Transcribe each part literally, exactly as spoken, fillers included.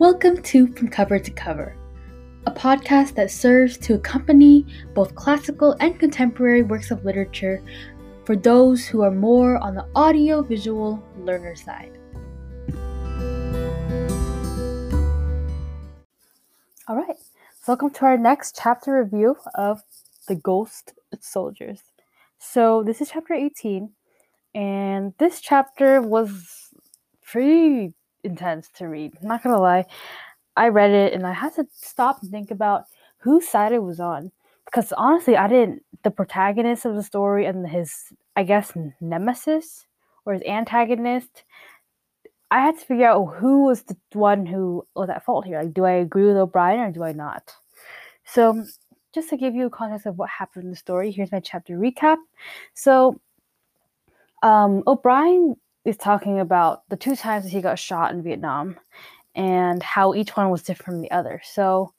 Welcome to From Cover to Cover, a podcast that serves to accompany both classical and contemporary works of literature for those who are more on the audio-visual learner side. All right, welcome to our next chapter review of The Ghost Soldiers. So this is chapter eighteen, and this chapter was pretty intense to read. I'm not gonna lie, I read it and I had to stop and think about whose side it was on, because honestly, I didn't. The protagonist of the story and his, I guess, nemesis or his antagonist, I had to figure out who was the one who was at fault here. Like, do I agree with O'Brien or do I not? So, just to give you a context of what happened in the story, here's my chapter recap. So, um, O'Brien is talking about the two times that he got shot in Vietnam and how each one was different from the other. So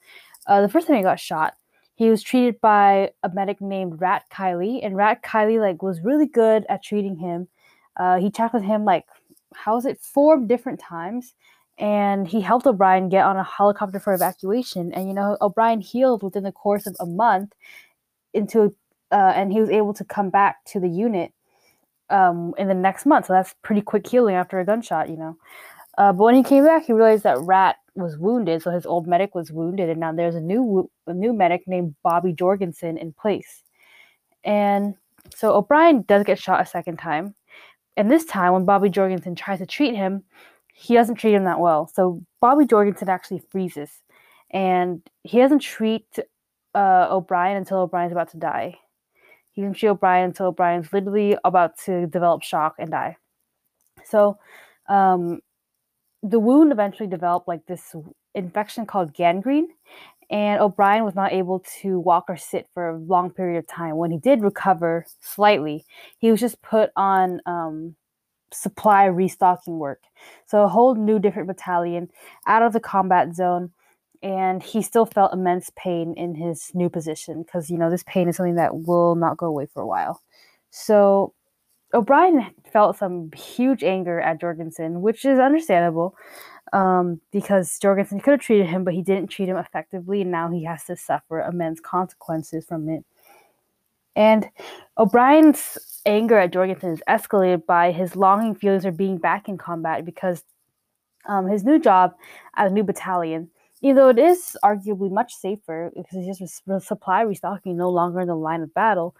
uh, the first time he got shot, he was treated by a medic named Rat Kiley, and Rat Kiley like was really good at treating him. Uh, he checked with him like, how is it, four different times, and he helped O'Brien get on a helicopter for evacuation. And you know, O'Brien healed within the course of a month, into uh, and he was able to come back to the unit um in the next month. So that's pretty quick healing after a gunshot, you know. Uh, but when he came back, he realized that Rat was wounded, so his old medic was wounded, and now there's a new wo- a new medic named Bobby Jorgensen in place. And so O'Brien does get shot a second time, and this time when Bobby Jorgensen tries to treat him, he doesn't treat him that well. So Bobby Jorgensen actually freezes, and he doesn't treat uh, O'Brien until O'Brien's about to die. He didn't treat O'Brien until O'Brien's literally about to develop shock and die. So um, the wound eventually developed like this infection called gangrene, and O'Brien was not able to walk or sit for a long period of time. When he did recover slightly, he was just put on um, supply restocking work. So a whole new different battalion out of the combat zone. And he still felt immense pain in his new position because, you know, this pain is something that will not go away for a while. So O'Brien felt some huge anger at Jorgensen, which is understandable um, because Jorgensen could have treated him, but he didn't treat him effectively. And now he has to suffer immense consequences from it. And O'Brien's anger at Jorgensen is escalated by his longing feelings for being back in combat because um, his new job at a new battalion, even though it is arguably much safer because it's just re- supply restocking, no longer in the line of battle,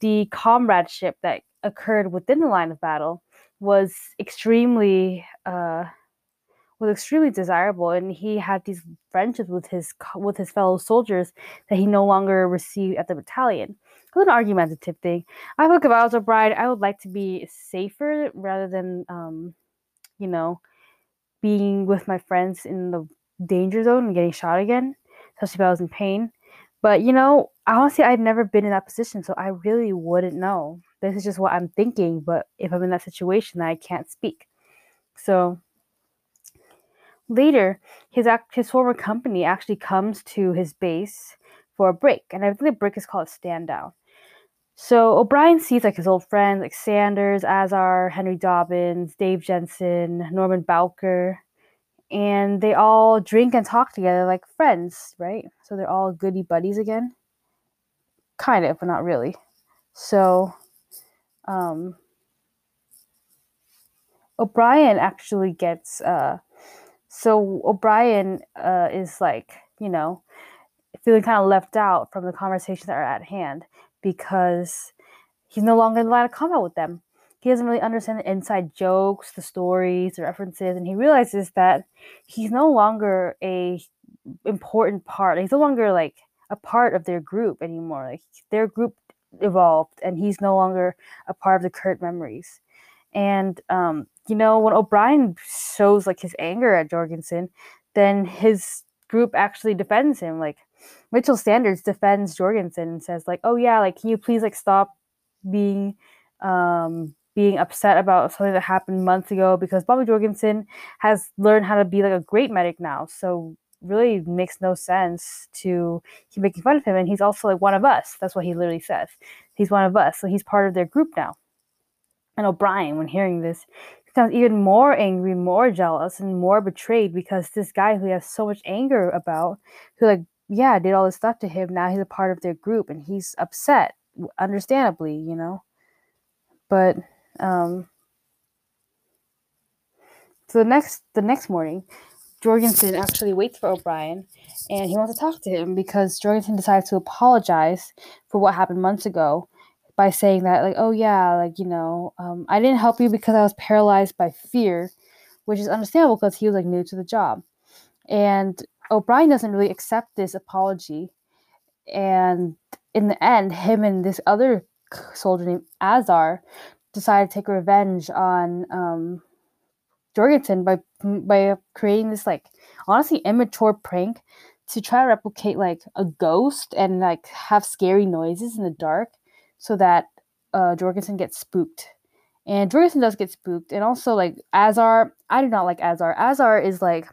the comradeship that occurred within the line of battle was extremely uh, was extremely desirable, and he had these friendships with his with his fellow soldiers that he no longer received at the battalion. It was an argumentative thing. I think if I was O'Brien, I would like to be safer rather than um, you know, being with my friends in the danger zone and getting shot again, especially if I was in pain. But you know, honestly, I've never been in that position, so I really wouldn't know. This is just what I'm thinking, but if I'm in that situation, I can't speak. So later, his act his former company actually comes to his base for a break, and I think the break is called stand down. So O'Brien sees like his old friends like Sanders, Azar, Henry Dobbins, Dave Jensen, Norman Bowker. And they all drink and talk together like friends, right? So they're all goody buddies again. Kind of, but not really. So um, O'Brien actually gets... Uh, so O'Brien uh, is like, you know, feeling kind of left out from the conversations that are at hand because he's no longer in the line of combat with them. He doesn't really understand the inside jokes, the stories, the references, and he realizes that he's no longer a important part. He's no longer like a part of their group anymore. Like their group evolved, and he's no longer a part of the current memories. And um, you know, when O'Brien shows like his anger at Jorgensen, then his group actually defends him. Like Mitchell Sanders defends Jorgensen and says like, "Oh yeah, like can you please like stop being." Um, being upset about something that happened months ago, because Bobby Jorgensen has learned how to be like a great medic now. So really makes no sense to keep making fun of him. And he's also like one of us. That's what he literally says. He's one of us. So he's part of their group now. And O'Brien, when hearing this, becomes even more angry, more jealous, and more betrayed, because this guy who he has so much anger about, who like yeah did all this stuff to him, now he's a part of their group and he's upset, understandably, you know. But um, so the next the next morning, Jorgensen actually waits for O'Brien, and he wants to talk to him because Jorgensen decides to apologize for what happened months ago by saying that, like, oh yeah, like, you know, um, I didn't help you because I was paralyzed by fear, which is understandable because he was like new to the job. And O'Brien doesn't really accept this apology, and in the end, him and this other soldier named Azar decide to take revenge on um, Jorgensen by by creating this, like, honestly immature prank to try to replicate like a ghost and like have scary noises in the dark so that uh, Jorgensen gets spooked. And Jorgensen does get spooked, and also like Azar, I do not like Azar. Azar is like,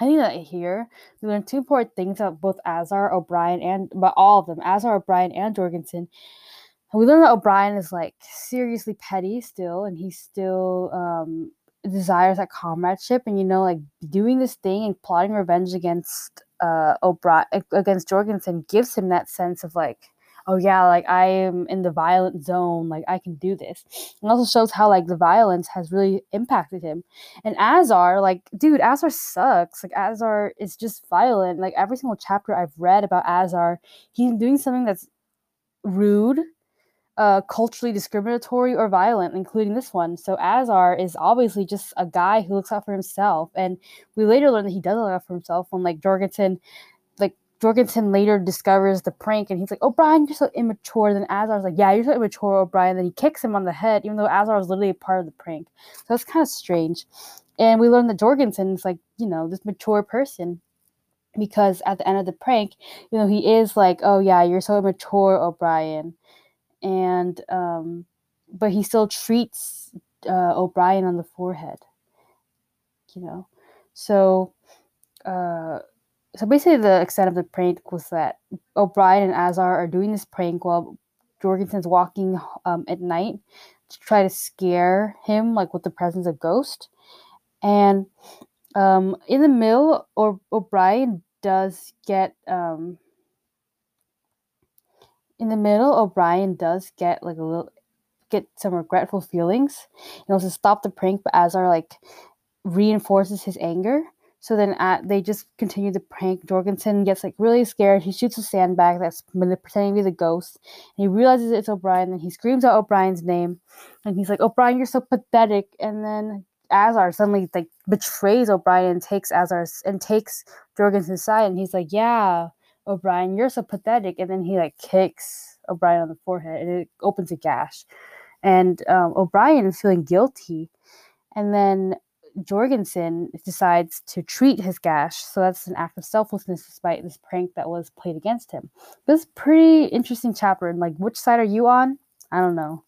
I think that here we learned two important things about both Azar, O'Brien, and about all of them, Azar, O'Brien, and Jorgensen. We learned that O'Brien is like seriously petty still, and he's still um, desires that comradeship, and, you know, like doing this thing and plotting revenge against uh, O'Brien against Jorgensen gives him that sense of like, oh yeah, like I am in the violent zone, like I can do this. And also shows how like the violence has really impacted him. And Azar, like, dude, Azar sucks. Like Azar is just violent. Like every single chapter I've read about Azar, he's doing something that's rude, uh, culturally discriminatory, or violent, including this one. So Azar is obviously just a guy who looks out for himself. And we later learn that he doesn't look out for himself when like Jorgensen Jorgensen later discovers the prank, and he's like, O'Brien, you're so immature. Then Azar's like, yeah, you're so immature, O'Brien. Then he kicks him on the head, even though Azar was literally a part of the prank. So it's kind of strange. And we learn that Jorgensen is like, you know, this mature person, because at the end of the prank, you know, he is like, oh yeah, you're so immature, O'Brien. And, um, but he still treats uh, O'Brien on the forehead, you know. So, uh, So basically the extent of the prank was that O'Brien and Azar are doing this prank while Jorgensen's walking um, at night to try to scare him, like, with the presence of ghost. And um, in the middle, or O'Brien does get... Um, in the middle, O'Brien does get, like, a little... get some regretful feelings. He also stopped the prank, but Azar, like, reinforces his anger. So then at, they just continue the prank. Jorgensen gets like really scared. He shoots a sandbag that's pretending to be the ghost. And he realizes it's O'Brien. And he screams out O'Brien's name. And he's like, O'Brien, you're so pathetic. And then Azar suddenly like betrays O'Brien and takes Azar's and takes Jorgensen's side. And he's like, yeah, O'Brien, you're so pathetic. And then he like kicks O'Brien on the forehead, and it opens a gash. And um, O'Brien is feeling guilty. And then Jorgensen decides to treat his gash, so that's an act of selflessness despite this prank that was played against him. This is a pretty interesting chapter, and like, which side are you on? I don't know.